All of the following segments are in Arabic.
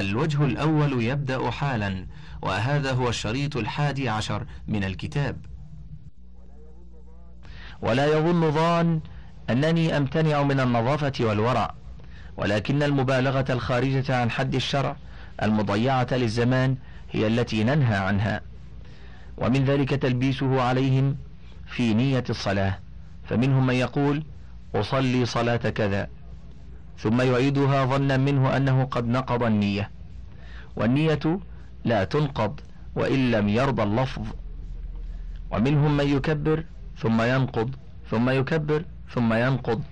الوجه الأول يبدأ حالا، وهذا هو الشريط 11 من الكتاب. ولا يظن ظان أنني أمتنع من النظافة والورع، ولكن المبالغة الخارجة عن حد الشرع المضيعة للزمان هي التي ننهى عنها، ومن ذلك تلبيسه عليهم في نية الصلاة، فمنهم من يقول أصلي صلاة كذا ثم يعيدها ظنا منه أنه قد نقض النية، والنية لا تنقض وإن لم يرضى اللفظ. ومنهم من يكبر ثم ينقض ثم يكبر ثم ينقض،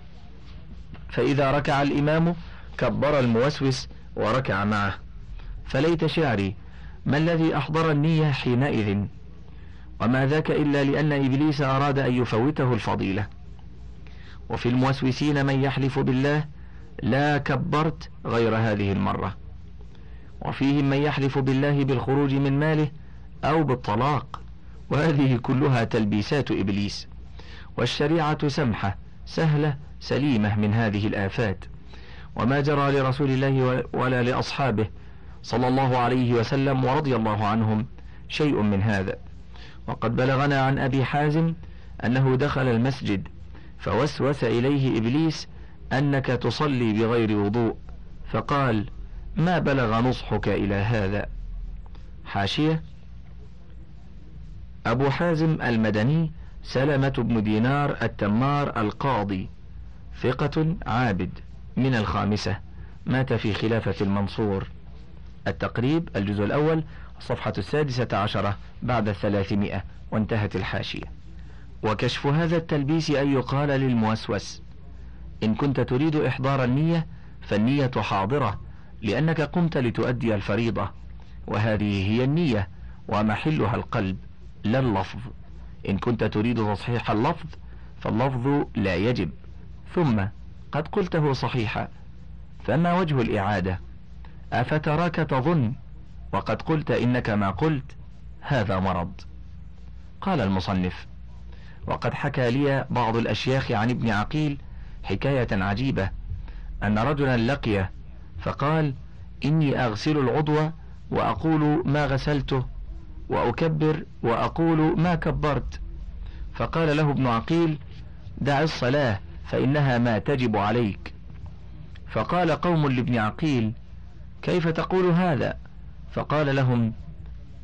فإذا ركع الإمام كبر الموسوس وركع معه، فليت شعري ما الذي أحضر النية حينئذ، وما ذاك إلا لأن إبليس أراد أن يفوته الفضيلة. وفي الموسوسين من يحلف بالله لا كبرت غير هذه المرة، وفيهم من يحلف بالله بالخروج من ماله أو بالطلاق، وهذه كلها تلبيسات إبليس، والشريعة سمحة سهلة سليمة من هذه الآفات. وما جرى لرسول الله ولا لأصحابه صلى الله عليه وسلم ورضي الله عنهم شيء من هذا. وقد بلغنا عن أبي حازم أنه دخل المسجد فوسوس إليه إبليس أنك تصلي بغير وضوء، فقال ما بلغ نصحك إلى هذا. حاشية: أبو حازم المدني سلمة بن دينار التمار القاضي، ثقة عابد من الخامسة، مات في خلافة المنصور. التقريب الجزء الأول صفحة 16 بعد 300 وانتهت الحاشية. وكشف هذا التلبيس أن يقال للموسوس إن كنت تريد إحضار النية فالنية حاضرة لأنك قمت لتؤدي الفريضة، وهذه هي النية ومحلها القلب لا اللفظ. إن كنت تريد تصحيح اللفظ فاللفظ لا يجب، ثم قد قلته صحيحا فما وجه الإعادة؟ أفتراك تظن وقد قلت إنك ما قلت، هذا مرض. قال المصنف: وقد حكى لي بعض الأشياخ عن ابن عقيل حكاية عجيبة، أن رجلا لقيه فقال إني أغسل العضو وأقول ما غسلته وأكبر وأقول ما كبرت، فقال له ابن عقيل دع الصلاة فإنها ما تجب عليك. فقال قوم لابن عقيل كيف تقول هذا؟ فقال لهم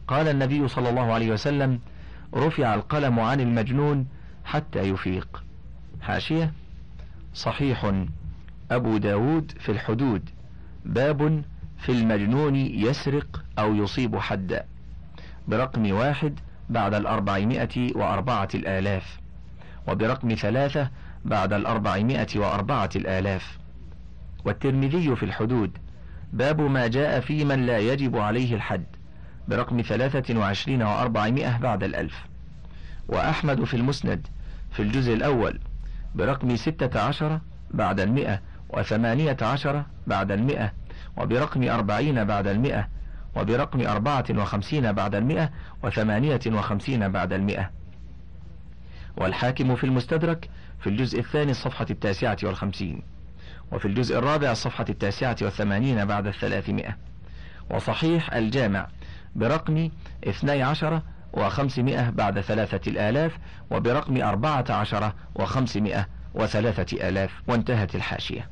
قال النبي صلى الله عليه وسلم رفع القلم عن المجنون حتى يفيق. حاشية: صحيح أبو داود في الحدود، باب في المجنون يسرق أو يصيب حدا، برقم 1 بعد 404، وبرقم 3 بعد 404، والترمذي في الحدود باب ما جاء في من لا يجب عليه الحد، برقم 23 و400 بعد 1000، وأحمد في المسند في الجزء الأول برقم 16 بعد 100 و18 بعد 100 وبرقم 40 بعد 100 وبرقم 54 بعد 100 و58 بعد 100، والحاكم في المستدرك في الجزء الثاني الصفحة 59، وفي الجزء الرابع الصفحة 89 بعد 300، وصحيح الجامع برقم 12 و500 بعد 3000 وبرقم 14 و500 و3000 وانتهت الحاشية.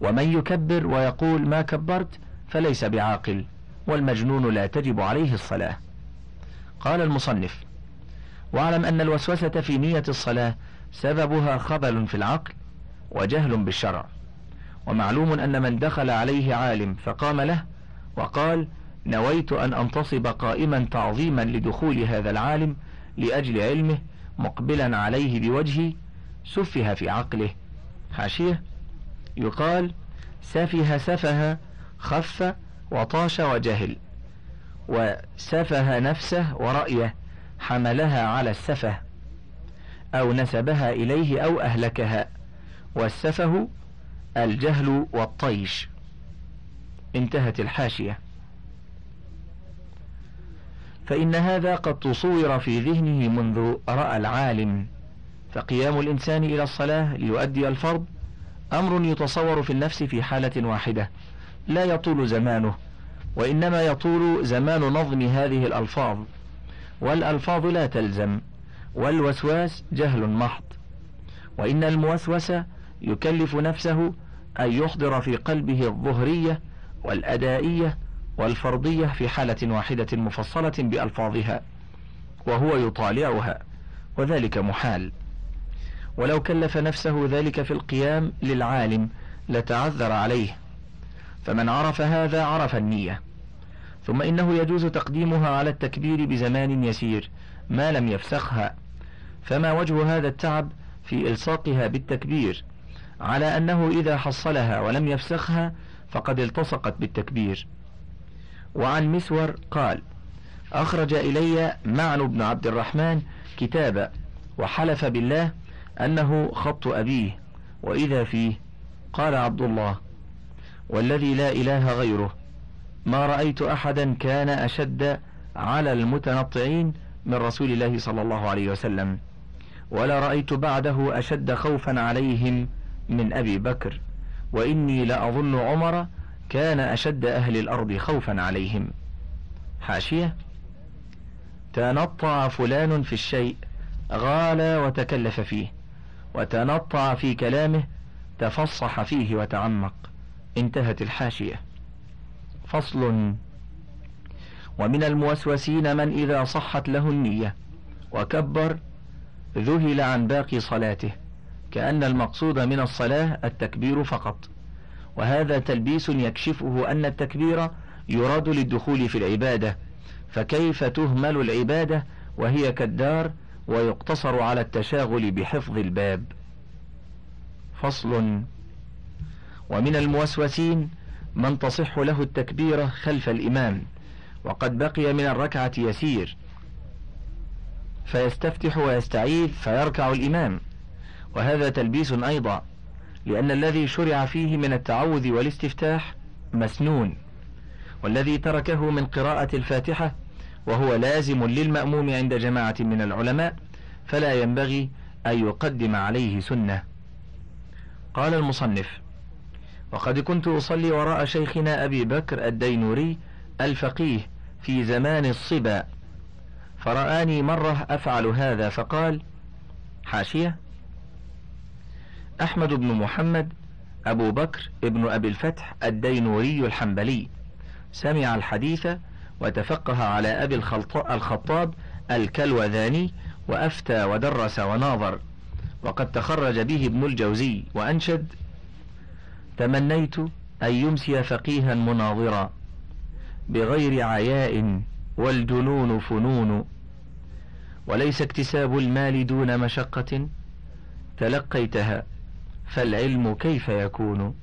ومن يكبر ويقول ما كبرت فليس بعاقل، والمجنون لا تجب عليه الصلاة. قال المصنف: واعلم أن الوسوسة في نية الصلاة سببها خبل في العقل وجهل بالشرع، ومعلوم أن من دخل عليه عالم فقام له وقال نويت أن أنتصب قائما تعظيما لدخول هذا العالم لأجل علمه مقبلا عليه بوجهي، سفه في عقله. حاشية: يقال سفه سفه خف وطاش وجهل، وسفه نفسه ورأيه حملها على السفه أو نسبها إليه أو أهلكها، والسفه الجهل والطيش. انتهت الحاشية. فإن هذا قد تصور في ذهنه منذ رأى العالم، فقيام الإنسان إلى الصلاة ليؤدي الفرض أمر يتصور في النفس في حالة واحدة، لا يطول زمانه، وإنما يطول زمان نظم هذه الألفاظ، والألفاظ لا تلزم، والوسواس جهل محض، وإن الموسوس يكلف نفسه أن يحضر في قلبه الظهرية والأدائية والفرضية في حالة واحدة مفصلة بألفاظها، وهو يطالعها، وذلك محال. ولو كلف نفسه ذلك في القيام للعالم لتعذر عليه، فمن عرف هذا عرف النية. ثم إنه يجوز تقديمها على التكبير بزمان يسير ما لم يفسخها، فما وجه هذا التعب في إلصاقها بالتكبير، على أنه إذا حصلها ولم يفسخها فقد التصقت بالتكبير. وعن مسور قال: أخرج إلي معن بن عبد الرحمن كتابا، وحلف بالله أنه خط أبيه، وإذا فيه قال عبد الله: والذي لا إله غيره ما رأيت أحدا كان أشد على المتنطعين من رسول الله صلى الله عليه وسلم، ولا رأيت بعده أشد خوفا عليهم من أبي بكر، وإني لأظن عمر كان أشد أهل الأرض خوفا عليهم. حاشية: تنطع فلان في الشيء غالى وتكلف فيه، وتنطع في كلامه تفصح فيه وتعمق. انتهت الحاشية. فصل: ومن الموسوسين من إذا صحت له النية وكبر ذهل عن باقي صلاته، كأن المقصود من الصلاة التكبير فقط، وهذا تلبيس يكشفه أن التكبير يراد للدخول في العبادة، فكيف تهمل العبادة وهي كالدار ويقتصر على التشاغل بحفظ الباب. فصل: ومن الموسوسين من تصح له التكبيرة خلف الإمام وقد بقي من الركعة يسير، فيستفتح ويستعيذ فيركع الإمام، وهذا تلبيس أيضا، لأن الذي شرع فيه من التعوذ والاستفتاح مسنون، والذي تركه من قراءة الفاتحة وهو لازم للمأموم عند جماعة من العلماء، فلا ينبغي أن يقدم عليه سنة. قال المصنف: وقد كنت أصلي وراء شيخنا أبي بكر الدينوري الفقيه في زمان الصبا، فرآني مرة أفعل هذا فقال. حاشية: أحمد بن محمد أبو بكر ابن أبي الفتح الدينوري الحنبلي، سمع الحديث وتفقه على أبي الخطاب الكلوذاني، وأفتى ودرس وناظر، وقد تخرج به ابن الجوزي وأنشد: تمنيت أن يمسي فقيها مناظرا بغير عياء، والجنون فنون، وليس اكتساب المال دون مشقة تلقيتها، فالعلم كيف يكون.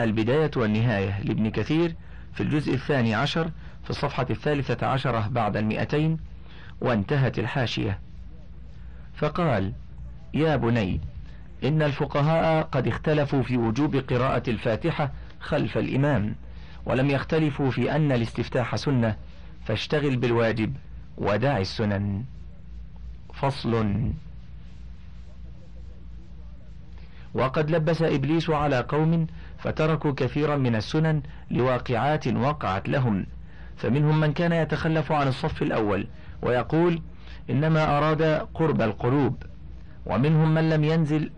البداية والنهاية لابن كثير في الجزء 12 في الصفحة 13 بعد 200. وانتهت الحاشية. فقال: يا بني، إن الفقهاء قد اختلفوا في وجوب قراءة الفاتحة خلف الإمام، ولم يختلفوا في أن الاستفتاح سنة، فاشتغل بالواجب ودع السنن. فصل: وقد لبس إبليس على قوم فتركوا كثيرا من السنن لواقعات وقعت لهم، فمنهم من كان يتخلف عن الصف الأول ويقول إنما أراد قرب القلوب، ومنهم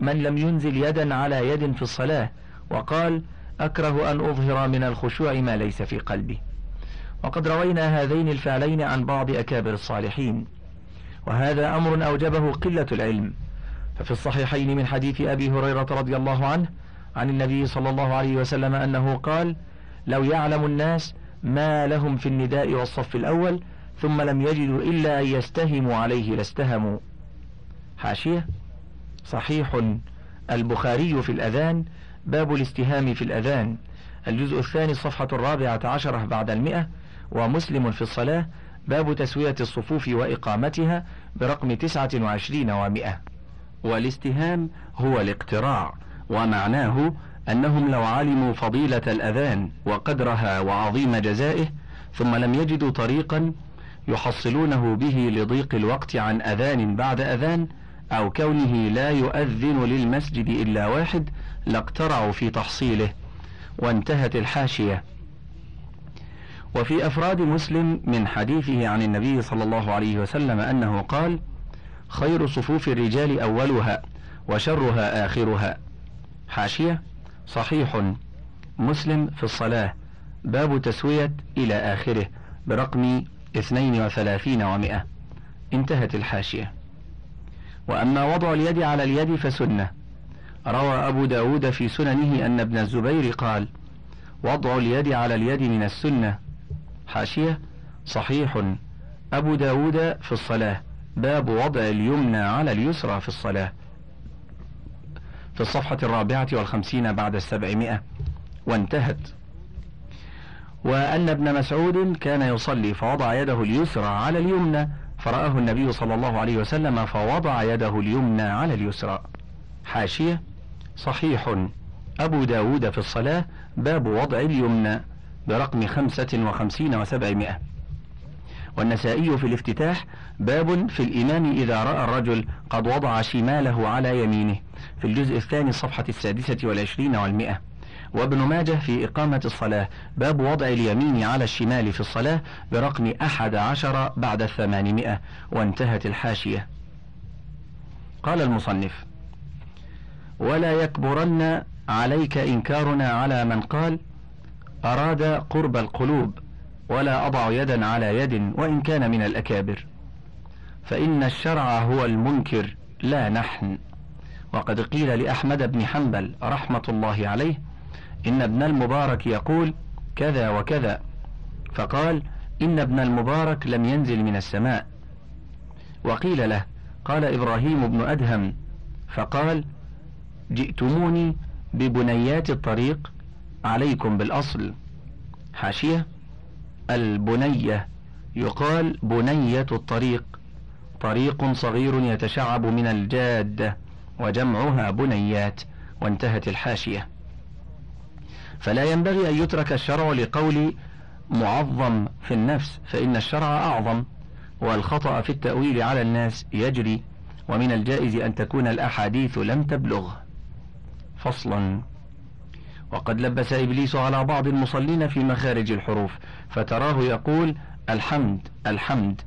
من لم ينزل يدا على يد في الصلاة، وقال أكره أن أظهر من الخشوع ما ليس في قلبي. وقد روينا هذين الفعلين عن بعض أكابر الصالحين، وهذا أمر أوجبه قلة العلم، ففي الصحيحين من حديث أبي هريرة رضي الله عنه عن النبي صلى الله عليه وسلم أنه قال: لو يعلم الناس ما لهم في النداء والصف الأول ثم لم يجدوا إلا أن يستهموا عليه لاستهموا. حاشية: صحيح البخاري في الأذان، باب الاستهام في الأذان، الجزء 2 الصفحة 14 بعد 100. ومسلم في الصلاة، باب تسوية الصفوف وإقامتها، برقم 29 و100. والاستهام هو الاقتراع، ومعناه أنهم لو علموا فضيلة الأذان وقدرها وعظيم جزائه ثم لم يجدوا طريقا يحصلونه به لضيق الوقت عن أذان بعد أذان، أو كونه لا يؤذن للمسجد إلا واحد، لاقترعوا في تحصيله، وانتهت الحاشية. وفي أفراد مسلم من حديثه عن النبي صلى الله عليه وسلم أنه قال: خير صفوف الرجال أولها وشرها آخرها. حاشية: صحيح مسلم في الصلاة باب تسوية إلى آخره برقم 32 و100. انتهت الحاشية. وأما وضع اليد على اليد فسنة. روى أبو داود في سننه أن ابن الزبير قال: وضع اليد على اليد من السنة. حاشية: صحيح أبو داود في الصلاة باب وضع اليمنى على اليسرى في الصلاة في الصفحة 54 بعد 700. وانتهت. وأن ابن مسعود كان يصلي فوضع يده اليسرى على اليمنى فرآه النبي صلى الله عليه وسلم فوضع يده اليمنى على اليسرى. حاشية: صحيح أبو داود في الصلاة باب وضع اليمنى برقم 55 و700. والنسائي في الافتتاح: باب في الإمام إذا رأى الرجل قد وضع شماله على يمينه، في الجزء الثاني الصفحة 26 و20 و100. وابن ماجه في إقامة الصلاة باب وضع اليمين على الشمال في الصلاة برقم 11 بعد 800. وانتهت الحاشية. قال المصنف: ولا يكبرن عليك إنكارنا على من قال: أراد قرب القلوب ولا أضع يدا على يد وإن كان من الأكابر، فإن الشرع هو المنكر لا نحن. وقد قيل لأحمد بن حنبل رحمة الله عليه: إن ابن المبارك يقول كذا وكذا، فقال: إن ابن المبارك لم ينزل من السماء. وقيل له: قال إبراهيم بن أدهم، فقال: جئتموني ببنيات الطريق، عليكم بالأصل. حاشية: البنية يقال بنية الطريق، طريق صغير يتشعب من الجادة وجمعها بنيات. وانتهت الحاشية. فلا ينبغي أن يترك الشرع لقول معظم في النفس، فإن الشرع أعظم، والخطأ في التأويل على الناس يجري، ومن الجائز أن تكون الأحاديث لم تبلغ. فصلا: وقد لبس إبليس على بعض المصلين في مخارج الحروف، فتراه يقول الحمد الحمد،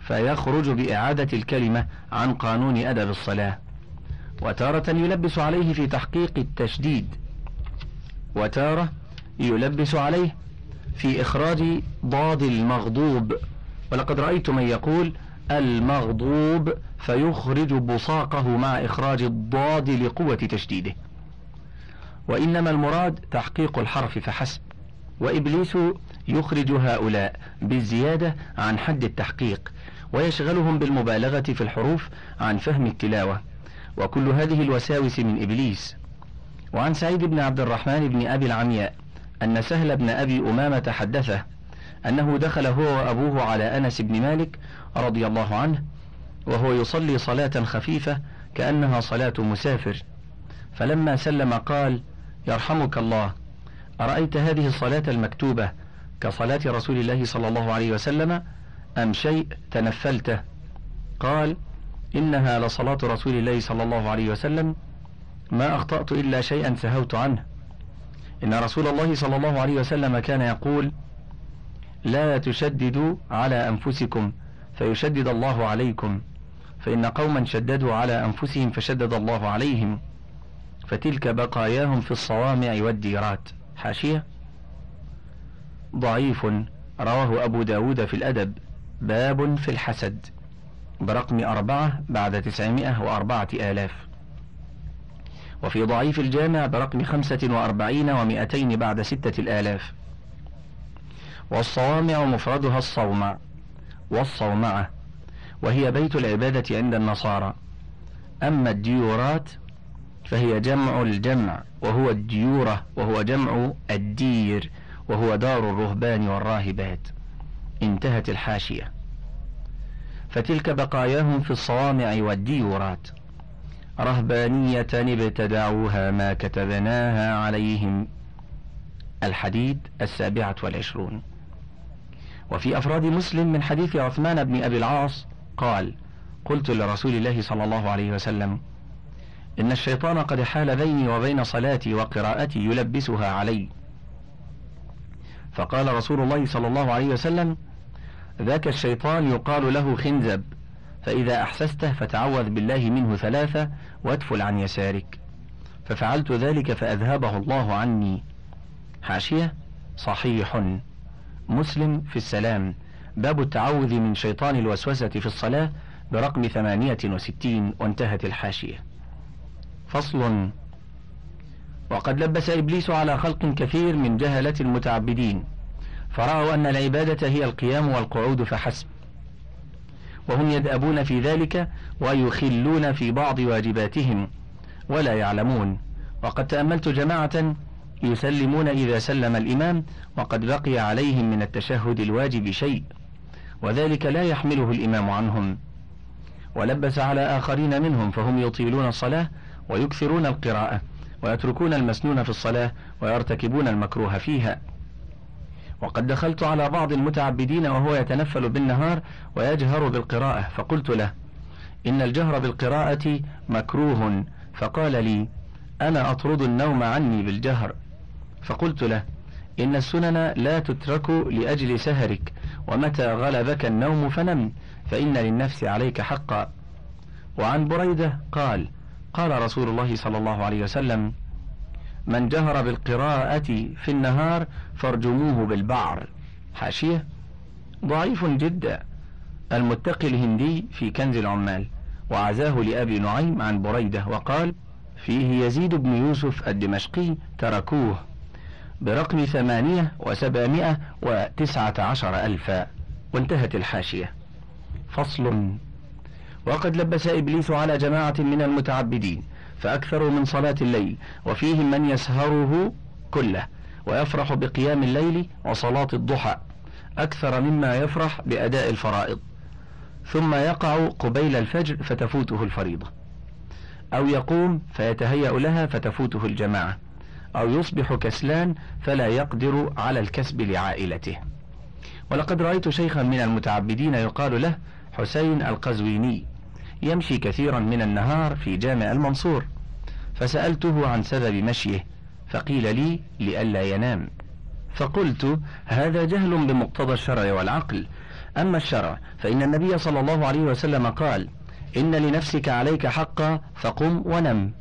فيخرج بإعادة الكلمة عن قانون أدب الصلاة. وتارة يلبس عليه في تحقيق التشديد، وتارة يلبس عليه في إخراج ضاد المغضوب، ولقد رأيت من يقول المغضوب فيخرج بصاقه مع إخراج الضاد لقوة تشديده. وإنما المراد تحقيق الحرف فحسب، وإبليس يخرج هؤلاء بالزيادة عن حد التحقيق، ويشغلهم بالمبالغة في الحروف عن فهم التلاوة، وكل هذه الوساوس من إبليس. وعن سعيد بن عبد الرحمن بن أبي العمياء أن سهل بن أبي أمامة حدثه أنه دخل هو وأبوه على أنس بن مالك رضي الله عنه وهو يصلي صلاة خفيفة كأنها صلاة مسافر، فلما سلم قال: يرحمك الله، أرأيت هذه الصلاة المكتوبة كصلاة رسول الله صلى الله عليه وسلم أم شيء تنفلته؟ قال: إنها لصلاة رسول الله صلى الله عليه وسلم، ما أخطأت إلا شيئا سهوت عنه. إن رسول الله صلى الله عليه وسلم كان يقول: لا تشددوا على أنفسكم فيشدد الله عليكم، فإن قوما شددوا على أنفسهم فشدد الله عليهم، فتلك بقاياهم في الصوامع والديرات. حاشية: ضعيف، رواه أبو داود في الأدب باب في الحسد برقم 4 بعد 904 آلاف، وفي ضعيف الجامع برقم 45 و200 بعد 6 آلاف. والصوامع مفردها الصومع والصومعة، وهي بيت العبادة عند النصارى. أما الديورات فهي جمع الجمع، وهو الديورة، وهو جمع الدير، وهو دار الرهبان والراهبات. انتهت الحاشية. فتلك بقاياهم في الصوامع والديورات، رهبانية ابتدعوها ما كتبناها عليهم. الحديد 27. وفي أفراد مسلم من حديث عثمان بن أبي العاص قال: قلت لرسول الله صلى الله عليه وسلم: إن الشيطان قد حال بيني وبين صلاتي وقراءتي يلبسها علي. فقال رسول الله صلى الله عليه وسلم: ذاك الشيطان يقال له خنزب، فإذا أحسسته فتعوذ بالله منه ثلاثة وادفل عن يسارك. ففعلت ذلك فأذهبه الله عني. حاشية: صحيح. مسلم في السلام، باب التعوذ من شيطان الوسوسة في الصلاة، برقم 68، وانتهت الحاشية. فصل: وقد لبس إبليس على خلق كثير من جهلة المتعبدين، فرأوا أن العبادة هي القيام والقعود فحسب، وهم يدأبون في ذلك ويخلون في بعض واجباتهم ولا يعلمون. وقد تأملت جماعة يسلمون إذا سلم الإمام وقد بقي عليهم من التشهد الواجب شيء، وذلك لا يحمله الإمام عنهم. ولبس على آخرين منهم فهم يطيلون الصلاة ويكثرون القراءة ويتركون المسنون في الصلاة ويرتكبون المكروه فيها. وقد دخلت على بعض المتعبدين وهو يتنفل بالنهار ويجهر بالقراءة، فقلت له: إن الجهر بالقراءة مكروه. فقال لي: أنا أطرد النوم عني بالجهر. فقلت له: إن السنن لا تترك لأجل سهرك، ومتى غلبك النوم فنم، فإن للنفس عليك حقا. وعن بريدة قال: قال رسول الله صلى الله عليه وسلم: من جهر بالقراءة في النهار فارجموه بالبعر. حاشية: ضعيف جدا. المتقي الهندي في كنز العمال وعزاه لأبي نعيم عن بريدة وقال: فيه يزيد بن يوسف الدمشقي تركوه، برقم 8,719,000، وانتهت الحاشية. فصل: وقد لبس إبليس على جماعة من المتعبدين فأكثروا من صلاة الليل، وفيهم من يسهره كله ويفرح بقيام الليل وصلاة الضحى أكثر مما يفرح بأداء الفرائض، ثم يقع قبيل الفجر فتفوته الفريضة، أو يقوم فيتهيأ لها فتفوته الجماعة، أو يصبح كسلان فلا يقدر على الكسب لعائلته. ولقد رأيت شيخا من المتعبدين يقال له حسين القزويني يمشي كثيرا من النهار في جامع المنصور، فسألته عن سبب مشيه، فقيل لي: لئلا ينام. فقلت: هذا جهل بمقتضى الشرع والعقل. أما الشرع فإن النبي صلى الله عليه وسلم قال: إن لنفسك عليك حقا فقم ونم.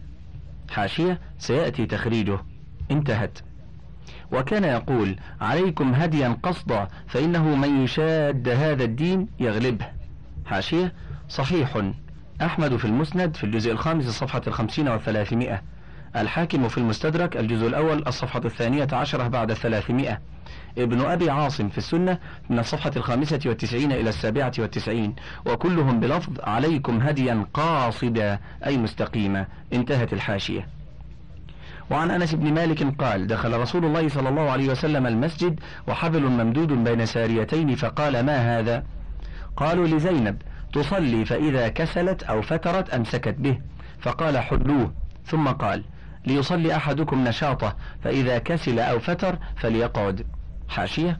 حاشية: سيأتي تخريجه، انتهت. وكان يقول: عليكم هديا قصدا، فإنه من يشاد هذا الدين يغلبه. حاشية: صحيح. أحمد في المسند في الجزء الخامس الصفحة 50 و300، الحاكم في المستدرك الجزء الأول الصفحة 12 بعد 300، ابن أبي عاصم في السنة من الصفحة 95 إلى 97، وكلهم بلفظ: عليكم هديا قاصدا، أي مستقيمة، انتهت الحاشية. وعن أنس بن مالك قال: دخل رسول الله صلى الله عليه وسلم المسجد وحبل ممدود بين ساريتين، فقال: ما هذا؟ قالوا: لزينب تصلي فإذا كسلت أو فترت أمسكت به، فقال: حلوه. ثم قال: ليصلي أحدكم نشاطه، فإذا كسل أو فتر فليقعد. حاشية: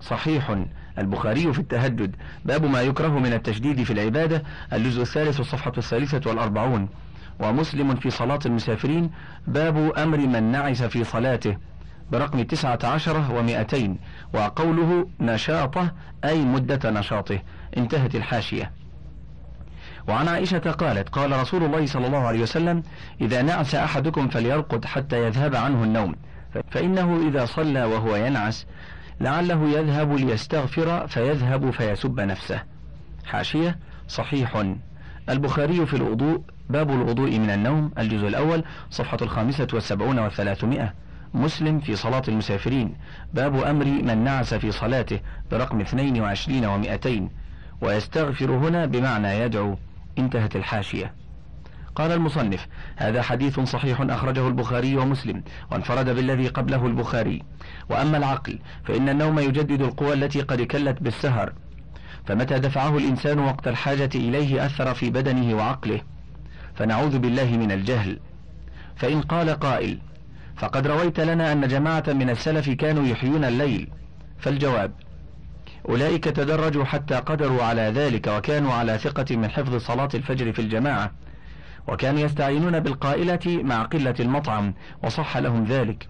صحيح. البخاري في التهجد، باب ما يكره من التشديد في العبادة، الجزء الثالث الصفحة 43، ومسلم في صلاة المسافرين، باب أمر من نعس في صلاته، برقم 19 و200، وقوله: نشاطه، أي مدة نشاطه، انتهت الحاشية. وعن عائشة قالت: قال رسول الله صلى الله عليه وسلم: إذا نعس أحدكم فليرقد حتى يذهب عنه النوم، فإنه إذا صلى وهو ينعس لعله يذهب ليستغفر فيذهب فيسب نفسه. حاشية: صحيح. البخاري في الوضوء، باب الوضوء من النوم، الجزء الأول صفحة 75 و300، مسلم في صلاة المسافرين، باب أمر من نعس في صلاته، برقم 22 و200، ويستغفر هنا بمعنى يدعو، انتهت الحاشية. قال المصنف: هذا حديث صحيح أخرجه البخاري ومسلم، وانفرد بالذي قبله البخاري. وأما العقل فإن النوم يجدد القوى التي قد كلت بالسهر، فمتى دفعه الإنسان وقت الحاجة إليه أثر في بدنه وعقله، فنعوذ بالله من الجهل. فإن قال قائل: فقد رويت لنا أن جماعة من السلف كانوا يحيون الليل، فالجواب: أولئك تدرجوا حتى قدروا على ذلك، وكانوا على ثقة من حفظ صلاة الفجر في الجماعة، وكانوا يستعينون بالقائلة مع قلة المطعم، وصح لهم ذلك.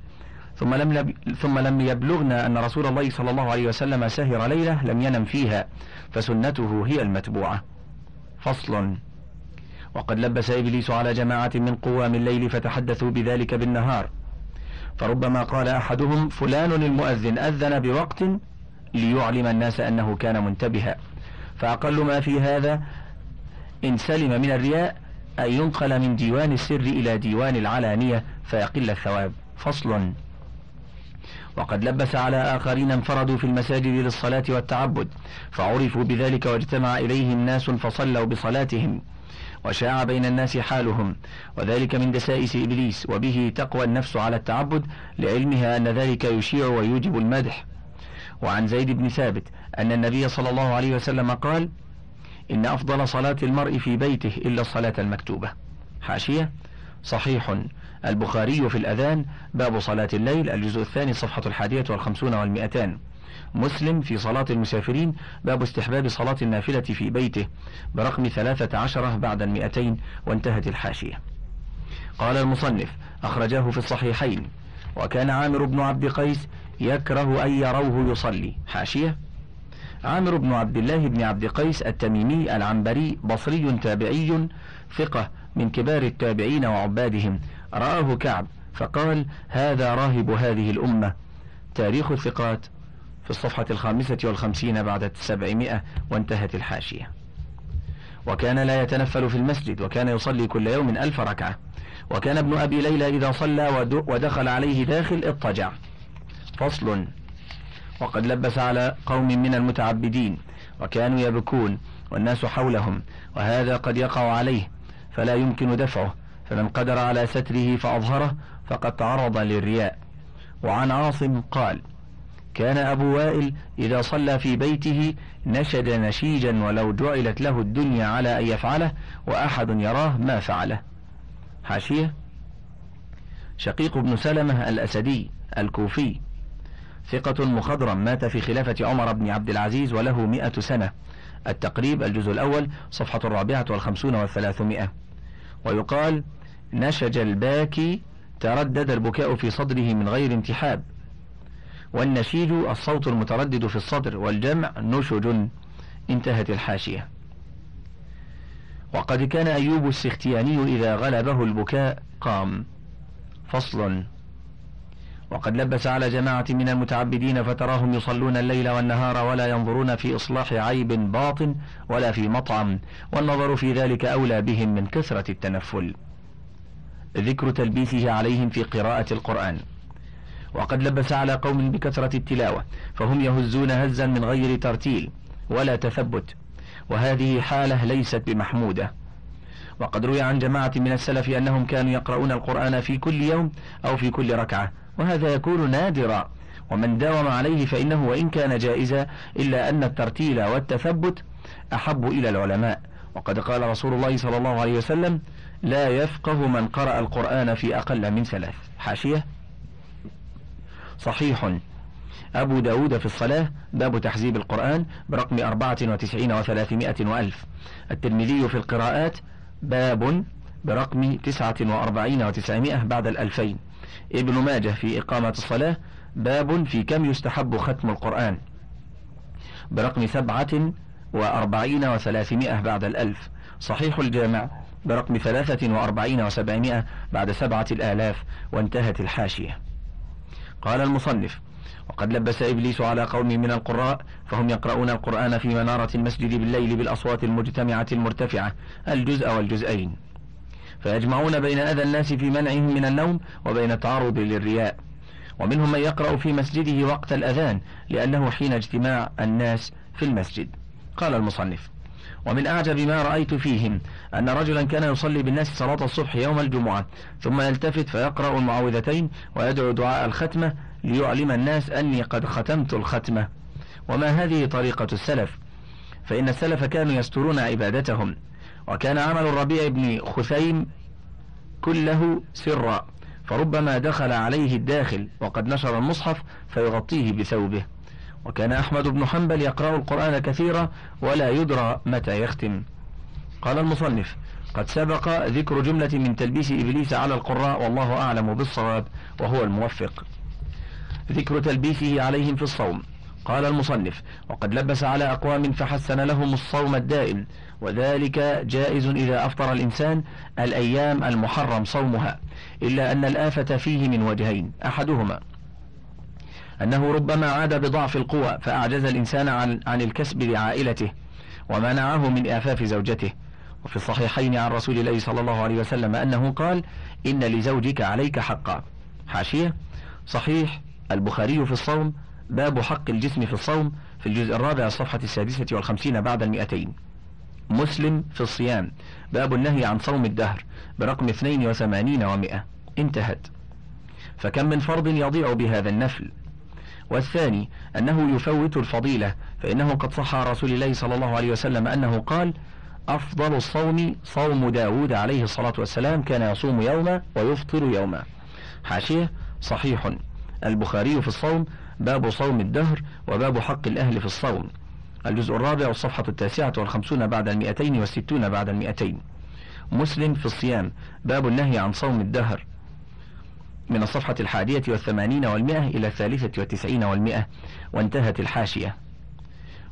ثم لم يبلغنا أن رسول الله صلى الله عليه وسلم سهر ليلة لم ينم فيها، فسنته هي المتبوعة. فصل. وقد لبس إبليس على جماعة من قوام الليل فتحدثوا بذلك بالنهار، فربما قال أحدهم فلان المؤذن أذن بوقت ليعلم الناس أنه كان منتبها، فأقل ما في هذا إن سلم من الرياء أن ينقل من ديوان السر إلى ديوان العلانية فيقل الثواب. فصل. وقد لبس على آخرين انفردوا في المساجد للصلاة والتعبد، فعرفوا بذلك واجتمع إليهم ناس فصلوا بصلاتهم، وشاع بين الناس حالهم، وذلك من دسائس إبليس، وبه تقوى النفس على التعبد، لعلمها أن ذلك يشيع ويوجب المدح. وعن زيد بن ثابت أن النبي صلى الله عليه وسلم قال: إن أفضل صلاة المرء في بيته إلا الصلاة المكتوبة. حاشية: صحيح البخاري في الأذان باب صلاة الليل الجزء الثاني صفحة 151 و200. مسلم في صلاة المسافرين باب استحباب صلاة النافلة في بيته برقم 13 بعد 200، وانتهت الحاشية. قال المصنف: أخرجاه في الصحيحين. وكان عامر بن عبد قيس يكره أن يروه يصلي. حاشية: عامر بن عبد الله بن عبد قيس التميمي العنبري، بصري تابعي فقه من كبار التابعين وعبادهم، رآه كعب فقال: هذا راهب هذه الأمة. تاريخ الثقات في الصفحة 55 بعد 700، وانتهت الحاشية. وكان لا يتنفل في المسجد، وكان يصلي كل يوم 1000 ركعة. وكان ابن أبي ليلى إذا صلى ودخل عليه داخل اضطجع. فصل. وقد لبس على قوم من المتعبدين، وكانوا يبكون والناس حولهم، وهذا قد يقع عليه فلا يمكن دفعه، فمن قدر على ستره فأظهره فقد تعرض للرياء. وعن عاصم قال: كان أبو وائل إذا صلى في بيته نشد نشيجا ولو جعلت له الدنيا على أن يفعله وأحد يراه ما فعله. حاشية: شقيق بن سلمة الأسدي الكوفي، ثقة مخضرم، مات في خلافة عمر بن عبد العزيز وله 100 سنة. التقريب الجزء الأول صفحة 451 و300. ويقال: نشج الباكي تردد البكاء في صدره من غير انتحاب، والنشيج الصوت المتردد في الصدر، والجمع نشج. انتهت الحاشية. وقد كان أيوب السختياني إذا غلبه البكاء قام. فصل. وقد لبس على جماعة من المتعبدين فتراهم يصلون الليل والنهار ولا ينظرون في إصلاح عيب باطن ولا في مطعم، والنظر في ذلك أولى بهم من كثرة التنفل. ذكر تلبيسه عليهم في قراءة القرآن. وقد لبس على قوم بكثرة التلاوة، فهم يهزون هزا من غير ترتيل ولا تثبت، وهذه حالة ليست بمحمودة. وقد روي عن جماعة من السلف أنهم كانوا يقرؤون القرآن في كل يوم أو في كل ركعة، وهذا يكون نادرا، ومن داوم عليه فإنه وإن كان جائزا، إلا أن الترتيل والتثبت أحب إلى العلماء. وقد قال رسول الله صلى الله عليه وسلم: لا يفقه من قرأ القرآن في أقل من 3. حاشية: صحيح أبو داود في الصلاة باب تحزيب القرآن برقم 94 و300 وألف. الترمذي في القراءات باب برقم 49 و400 بعد 2000. ابن ماجه في إقامة الصلاة باب في كم يستحب ختم القرآن برقم 47 و400 بعد 1000. صحيح الجامع برقم 43 و400 بعد 7000، وانتهت الحاشية. قال المصنف: وقد لبس إبليس على قوم من القراء، فهم يقرؤون القرآن في منارة المسجد بالليل بالأصوات المجتمعة المرتفعة الجزء والجزئين، فيجمعون بين أذى الناس في منعهم من النوم وبين التعرض للرياء. ومنهم من يقرأ في مسجده وقت الأذان، لأنه حين اجتماع الناس في المسجد. قال المصنف: ومن أعجب ما رأيت فيهم أن رجلا كان يصلي بالناس صلاة الصبح يوم الجمعة، ثم يلتفت فيقرأ المعوذتين ويدعو دعاء الختمة ليعلم الناس أني قد ختمت الختمة. وما هذه طريقة السلف، فإن السلف كانوا يسترون عبادتهم. وكان عمل الربيع بن خثيم كله سرا، فربما دخل عليه الداخل وقد نشر المصحف فيغطيه بثوبه. وكان أحمد بن حنبل يقرأ القرآن كثيرا ولا يدرى متى يختم. قال المصنف: قد سبق ذكر جملة من تلبيس إبليس على القراء والله أعلم بالصواب وهو الموفق. ذكر تلبيسه عليهم في الصوم. قال المصنف: وقد لبس على أقوام فحسن لهم الصوم الدائم، وذلك جائز إذا أفطر الإنسان الأيام المحرم صومها، إلا أن الآفة فيه من وجهين: أحدهما أنه ربما عاد بضعف القوى فأعجز الإنسان عن الكسب لعائلته ومنعه من إعفاف زوجته، وفي الصحيحين عن رسول الله صلى الله عليه وسلم أنه قال: إن لزوجك عليك حقا. حاشية: صحيح البخاري في الصوم، باب حق الجسم في الصوم، في الجزء الرابع صفحة 56 بعد 200. مسلم في الصيام، باب النهي عن صوم الدهر برقم 82 و100. انتهت. فكم من فرض يضيع بهذا النفل. والثاني أنه يفوت الفضيلة، فإنه قد صح عن رسول الله صلى الله عليه وسلم أنه قال: أفضل الصوم صوم داود عليه الصلاة والسلام، كان يصوم يوما ويفطر يوما. حاشية: صحيح البخاري في الصوم، باب صوم الدهر وباب حق الأهل في الصوم، الجزء الرابع والصفحة 59 بعد 260 بعد 200. مسلم في الصيام، باب النهي عن صوم الدهر من الصفحة 180 و100 إلى 93 و100، وانتهت الحاشية.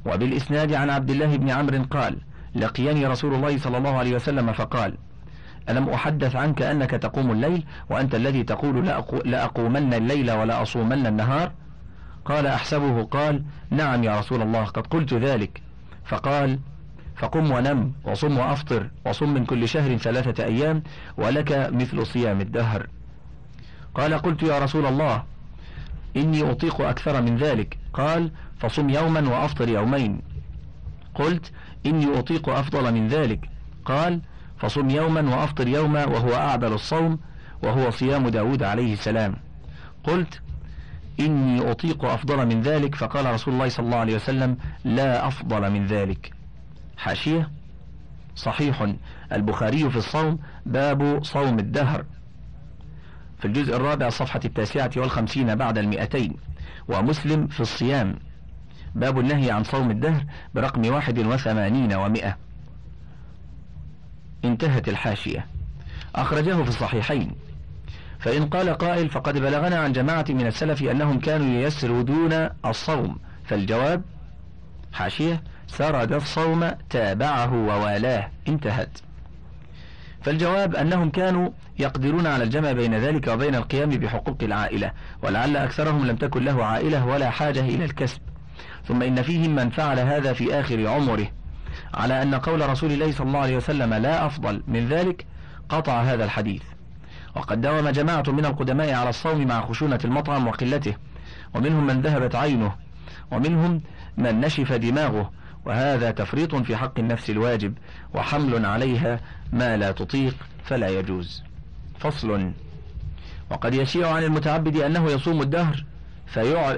وبالإسناد عن عبد الله بن عمرو قال: لقيني رسول الله صلى الله عليه وسلم فقال: ألم أحدث عنك أنك تقوم الليل وأنت الذي تقول لا أقومن الليل ولا أصومن النهار؟ قال: أحسبه. قال: نعم يا رسول الله، قد قلت ذلك. فقال: فقم ونم وصم وأفطر وصم من كل شهر 3 أيام ولك مثل صيام الدهر. قال: قلت يا رسول الله إني أطيق أكثر من ذلك. قال: فصم يوما وأفطر يومين. قلت: إني أطيق أفضل من ذلك. قال: فصم يوما وأفطر يوما، وهو أعدل الصوم، وهو صيام داود عليه السلام. قلت: إني أطيق أفضل من ذلك. فقال رسول الله صلى الله عليه وسلم: لا أفضل من ذلك. حاشية: صحيح البخاري في الصوم، باب صوم الدهر، في الجزء الرابع صفحة 59 بعد 200. ومسلم في الصيام، باب النهي عن صوم الدهر برقم 81 و100. انتهت الحاشية. أخرجه في الصحيحين. فإن قال قائل: فقد بلغنا عن جماعة من السلف أنهم كانوا يسردون الصوم، فالجواب: حاشية: سرد الصوم، تابعه ووالاه. انتهت. فالجواب أنهم كانوا يقدرون على الجمع بين ذلك وبين القيام بحقوق العائلة، ولعل أكثرهم لم تكن له عائلة ولا حاجة إلى الكسب. ثم إن فيهم من فعل هذا في آخر عمره، على أن قول رسول الله صلى الله عليه وسلم: لا أفضل من ذلك، قطع هذا الحديث. وقد داوم جماعة من القدماء على الصوم مع خشونة المطعم وقلته، ومنهم من ذهبت عينه، ومنهم من نشف دماغه، وهذا تفريط في حق النفس الواجب، وحمل عليها ما لا تطيق، فلا يجوز. فصل. وقد يشيع عن المتعبد أنه يصوم الدهر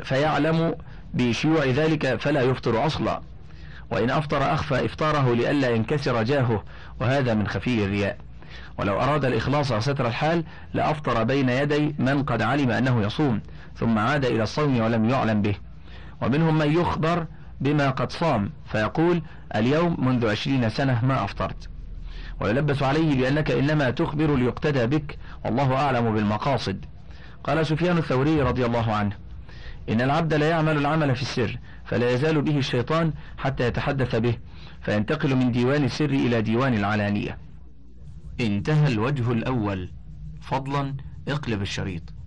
فيعلم بشيوع ذلك فلا يفطر أصلا، وإن أفطر أخفى إفطاره لئلا ينكسر جاهه، وهذا من خفي الرياء. ولو أراد الإخلاص وستر الحال لأفطر بين يدي من قد علم أنه يصوم، ثم عاد إلى الصوم ولم يعلم به. ومنهم من يخبر بما قد صام فيقول: اليوم منذ 20 سنة ما أفطرت، ويلبس عليه لأنك إنما تخبر ليقتدى بك، والله أعلم بالمقاصد. قال سفيان الثوري رضي الله عنه: إن العبد لا يعمل العمل في السر فلا يزال به الشيطان حتى يتحدث به، فينتقل من ديوان السر إلى ديوان العلانية. انتهى الوجه الأول. فضلا اقلب الشريط.